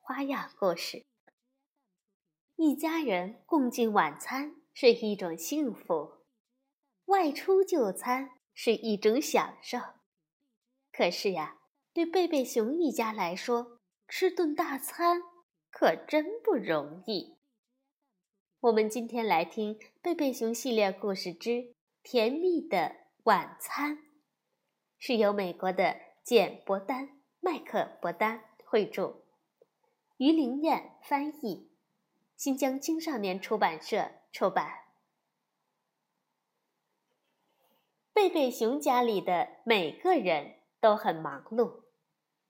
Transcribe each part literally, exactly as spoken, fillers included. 花样故事。一家人共进晚餐是一种幸福，外出就餐是一种享受。可是呀，对贝贝熊一家来说，吃顿大餐可真不容易。我们今天来听贝贝熊系列故事之甜蜜的晚餐，是由美国的简·伯丹、麦克·伯丹绘著，于灵燕翻译，新疆青少年出版社出版。贝贝熊家里的每个人都很忙碌，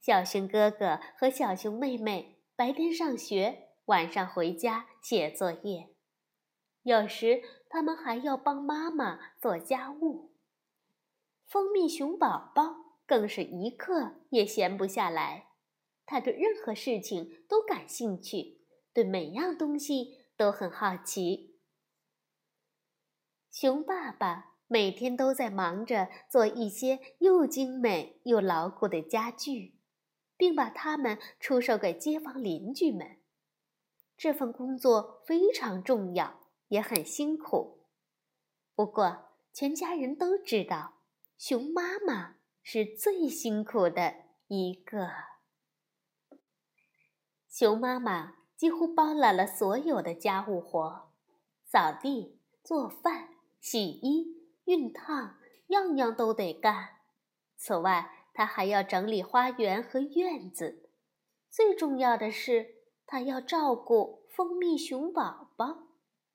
小熊哥哥和小熊妹妹白天上学，晚上回家写作业，有时他们还要帮妈妈做家务。蜂蜜熊宝宝更是一刻也闲不下来，他对任何事情都感兴趣，对每样东西都很好奇。熊爸爸每天都在忙着做一些又精美又牢固的家具，并把它们出售给街坊邻居们。这份工作非常重要，也很辛苦。不过，全家人都知道熊妈妈是最辛苦的一个。熊妈妈几乎包揽了所有的家务活，扫地、做饭、洗衣、熨烫，样样都得干。此外，她还要整理花园和院子。最重要的是，她要照顾蜂蜜熊宝宝。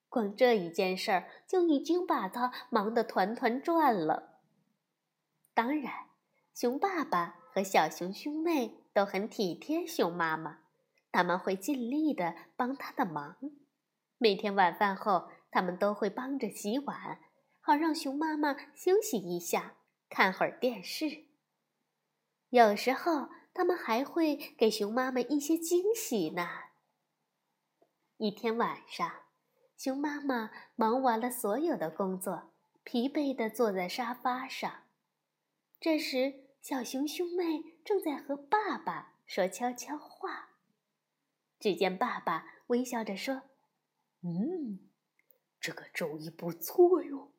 光这一件事儿就已经把她忙得团团转了。当然，熊爸爸和小熊兄妹都很体贴熊妈妈，他们会尽力地帮她的忙。每天晚饭后，他们都会帮着洗碗，好让熊妈妈休息一下，看会儿电视。有时候，他们还会给熊妈妈一些惊喜呢。一天晚上，熊妈妈忙完了所有的工作，疲惫地坐在沙发上。这时，小熊兄妹正在和爸爸说悄悄话。只见爸爸微笑着说：“嗯，这个主意不错哟。”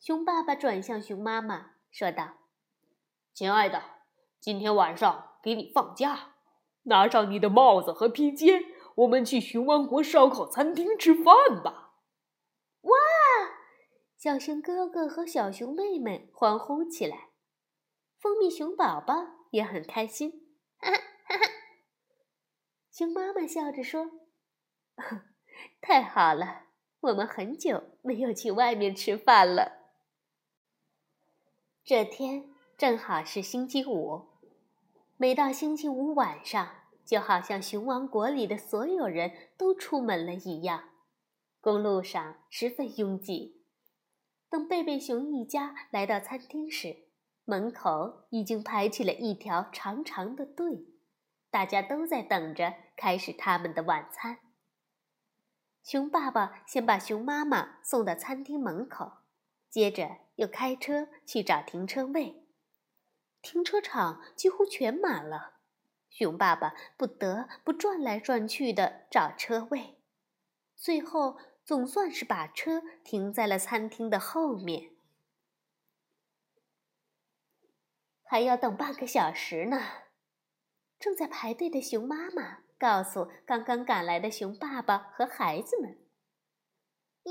熊爸爸转向熊妈妈说道：“亲爱的，今天晚上给你放假，拿上你的帽子和披肩，我们去熊王国烧烤餐厅吃饭吧。”哇！小熊哥哥和小熊妹妹欢呼起来，蜂蜜熊宝宝也很开心。哈哈哈哈！熊妈妈笑着说：“太好了，我们很久没有去外面吃饭了。”这天正好是星期五，每到星期五晚上，就好像熊王国里的所有人都出门了一样，公路上十分拥挤。等贝贝熊一家来到餐厅时，门口已经排起了一条长长的队，大家都在等着开始他们的晚餐。熊爸爸先把熊妈妈送到餐厅门口，接着又开车去找停车位。停车场几乎全满了，熊爸爸不得不转来转去地找车位，最后总算是把车停在了餐厅的后面。还要等半个小时呢，正在排队的熊妈妈告诉刚刚赶来的熊爸爸和孩子们：“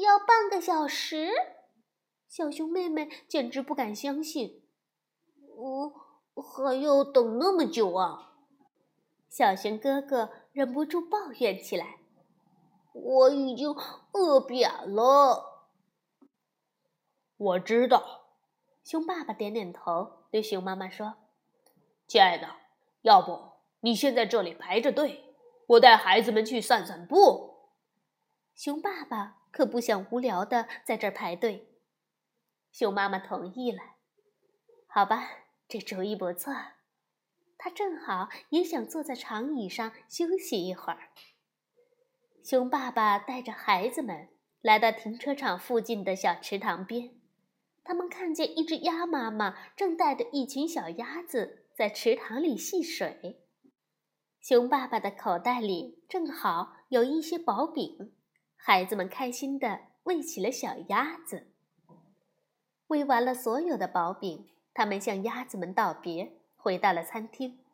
要半个小时？”小熊妹妹简直不敢相信。“哦，还要等那么久啊！”小熊哥哥忍不住抱怨起来。“我已经饿扁了。”“我知道。”熊爸爸点点头，对熊妈妈说：“亲爱的，要不你先在这里排着队，我带孩子们去散散步。”熊爸爸可不想无聊的在这儿排队。熊妈妈同意了。好吧，这主意不错。他正好也想坐在长椅上休息一会儿。熊爸爸带着孩子们来到停车场附近的小池塘边，他们看见一只鸭妈妈正带着一群小鸭子在池塘里戏水。熊爸爸的口袋里正好有一些薄饼，孩子们开心地喂起了小鸭子。喂完了所有的薄饼，他们向鸭子们道别，回到了餐厅。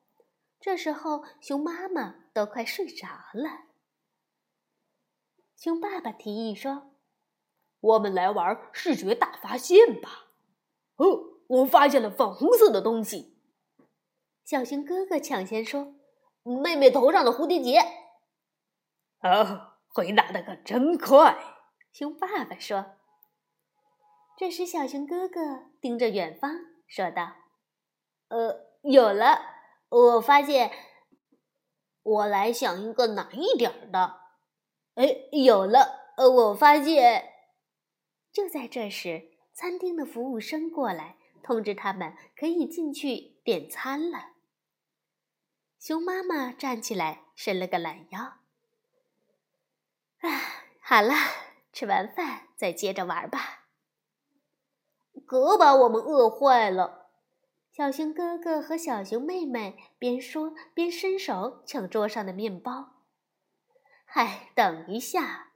这时候，熊妈妈都快睡着了。熊爸爸提议说：“我们来玩视觉大发现吧！哦，我发现了粉红色的东西。”小熊哥哥抢先说：“妹妹头上的蝴蝶结。”哦，回答的可真快！熊爸爸说。这时，小熊哥哥盯着远方说道：“呃，有了！我发现，我来想一个难一点的。哎，有了！呃，我发现。”就在这时，餐厅的服务生过来，通知他们可以进去点餐了。熊妈妈站起来伸了个懒腰。啊，好了，吃完饭再接着玩吧。可把我们饿坏了。小熊哥哥和小熊妹妹边说边伸手抢桌上的面包。嗨，等一下！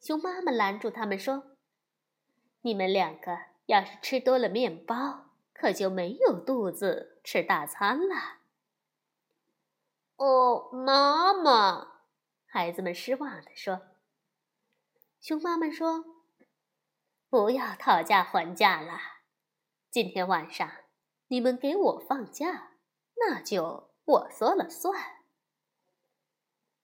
熊妈妈拦住他们说：“你们两个要是吃多了面包，可就没有肚子吃大餐了。”哦，妈妈，孩子们失望地说。熊妈妈说：“不要讨价还价了，今天晚上你们给我放假，那就我说了算。”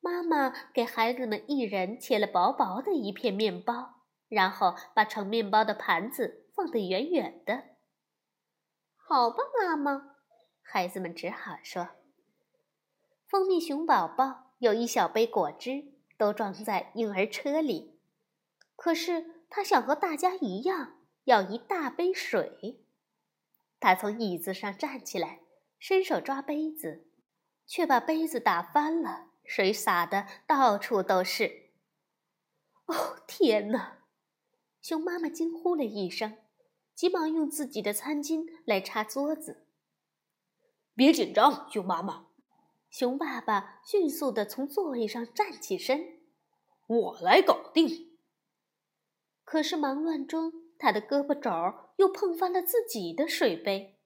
妈妈给孩子们一人切了薄薄的一片面包，然后把盛面包的盘子放得远远的。“好吧，妈妈。”孩子们只好说。蜂蜜熊宝宝有一小杯果汁，都装在婴儿车里。可是他想和大家一样，要一大杯水。他从椅子上站起来，伸手抓杯子，却把杯子打翻了，水洒得到处都是。“哦，天哪！”熊妈妈惊呼了一声，急忙用自己的餐巾来擦桌子。“别紧张，熊妈妈。”熊爸爸迅速地从座位上站起身，“我来搞定。”可是忙乱中，他的胳膊肘又碰翻了自己的水杯。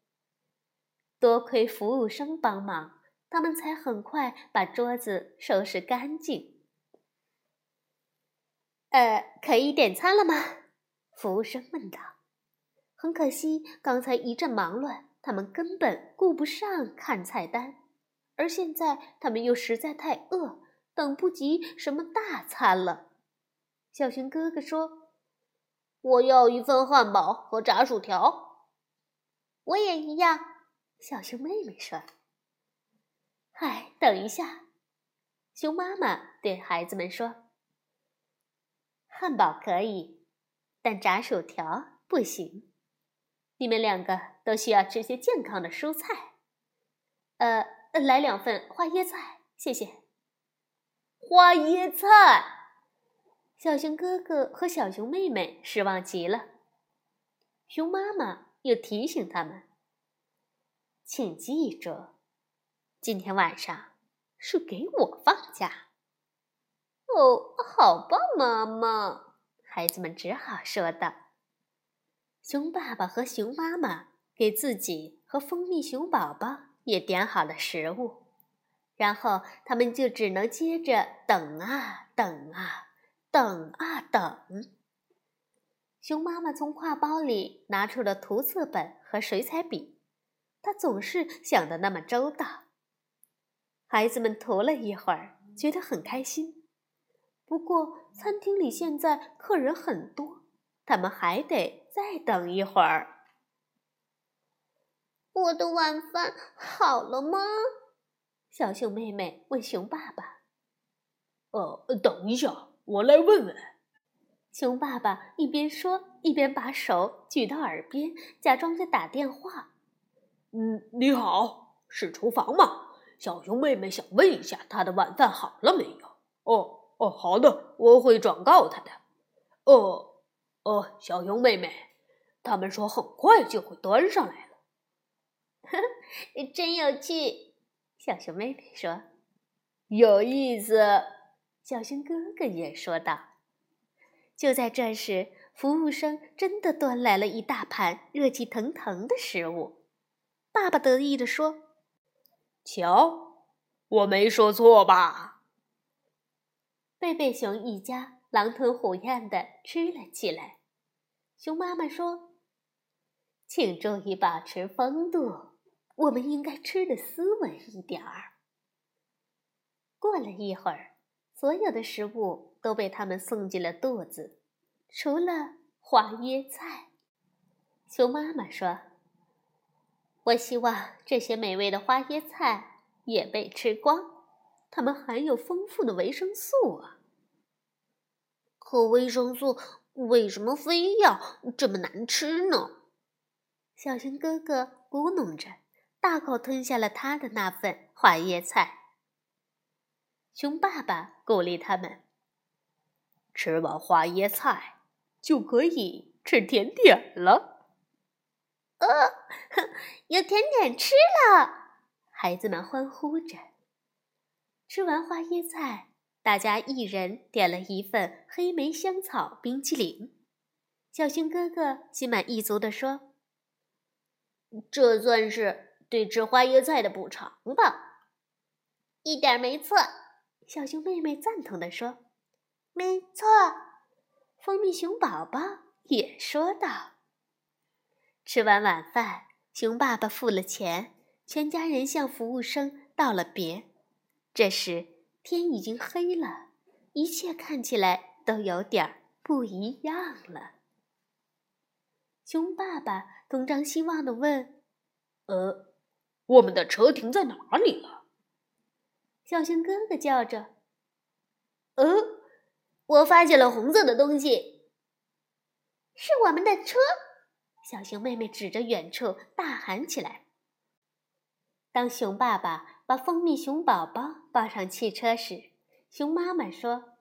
多亏服务生帮忙，他们才很快把桌子收拾干净。“呃，可以点餐了吗？”服务生问道。很可惜，刚才一阵忙乱，他们根本顾不上看菜单。而现在他们又实在太饿，等不及什么大餐了。小熊哥哥说：“我要一份汉堡和炸薯条。”“我也一样。”小熊妹妹说。“嗨，等一下！”熊妈妈对孩子们说：“汉堡可以，但炸薯条不行。你们两个都需要吃些健康的蔬菜。呃。”“来两份花椰菜，谢谢。”“花椰菜！”小熊哥哥和小熊妹妹失望极了。熊妈妈又提醒他们：“请记住，今天晚上是给我放假。”“哦，好吧，妈妈。”孩子们只好说道。熊爸爸和熊妈妈给自己和蜂蜜熊宝宝也点好了食物，然后他们就只能接着等啊等啊等啊等。熊妈妈从挎包里拿出了涂色本和水彩笔，她总是想得那么周到。孩子们涂了一会儿，觉得很开心。不过餐厅里现在客人很多，他们还得再等一会儿。“我的晚饭好了吗？”小熊妹妹问熊爸爸：“呃，等一下，我来问问。”熊爸爸一边说，一边把手举到耳边，假装在打电话。嗯，你好，是厨房吗？小熊妹妹想问一下，她的晚饭好了没有？哦哦，好的，我会转告她的。哦哦，小熊妹妹，他们说很快就会端上来了。呵呵，真有趣，小熊妹妹说。有意思，小熊哥哥也说道。就在这时，服务生真的端来了一大盘热气腾腾的食物。爸爸得意地说：“瞧，我没说错吧？”贝贝熊一家狼吞虎咽地吃了起来。熊妈妈说：“请注意保持风度，我们应该吃得斯文一点儿。”过了一会儿，所有的食物都被他们送进了肚子，除了花椰菜。熊妈妈说：“我希望这些美味的花椰菜也被吃光，它们含有丰富的维生素啊。”可维生素为什么非要这么难吃呢？小熊哥哥咕哝着，大口吞下了他的那份花椰菜。熊爸爸鼓励他们：“吃完花椰菜就可以吃甜点了。”哦，有甜点吃了！孩子们欢呼着。吃完花椰菜，大家一人点了一份黑莓香草冰淇淋。小熊哥哥心满意足地说：“这算是对吃花椰菜的补偿吧。”一点没错，小熊妹妹赞同地说：“没错。”蜂蜜熊宝宝也说道。吃完晚饭，熊爸爸付了钱，全家人向服务生道了别。这时天已经黑了，一切看起来都有点不一样了。熊爸爸东张西望地问：“呃，我们的车停在哪里了？”小熊哥哥叫着：“呃，我发现了红色的东西，是我们的车！”小熊妹妹指着远处大喊起来。当熊爸爸把蜂蜜熊宝宝抱上汽车时，熊妈妈说：“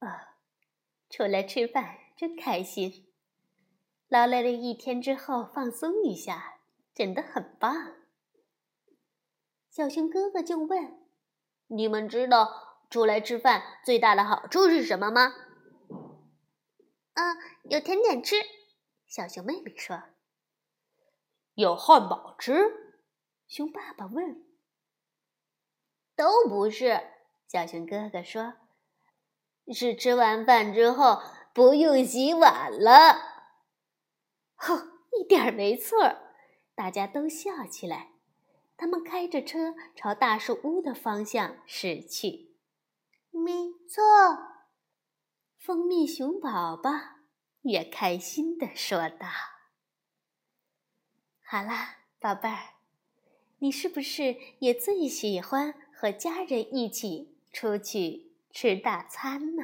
哦，出来吃饭真开心，劳累了一天之后放松一下，真的很棒。”小熊哥哥就问：“你们知道出来吃饭最大的好处是什么吗？”“嗯，有甜点吃。”小熊妹妹说。“有汉堡吃？”熊爸爸问。“都不是。”小熊哥哥说，“是吃完饭之后不用洗碗了。”哦，一点没错，大家都笑起来。他们开着车朝大树屋的方向驶去。没错，蜂蜜熊宝宝也开心地说道。好啦，宝贝儿，你是不是也最喜欢和家人一起出去吃大餐呢？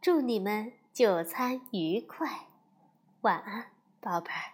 祝你们就餐愉快，晚安，宝贝儿。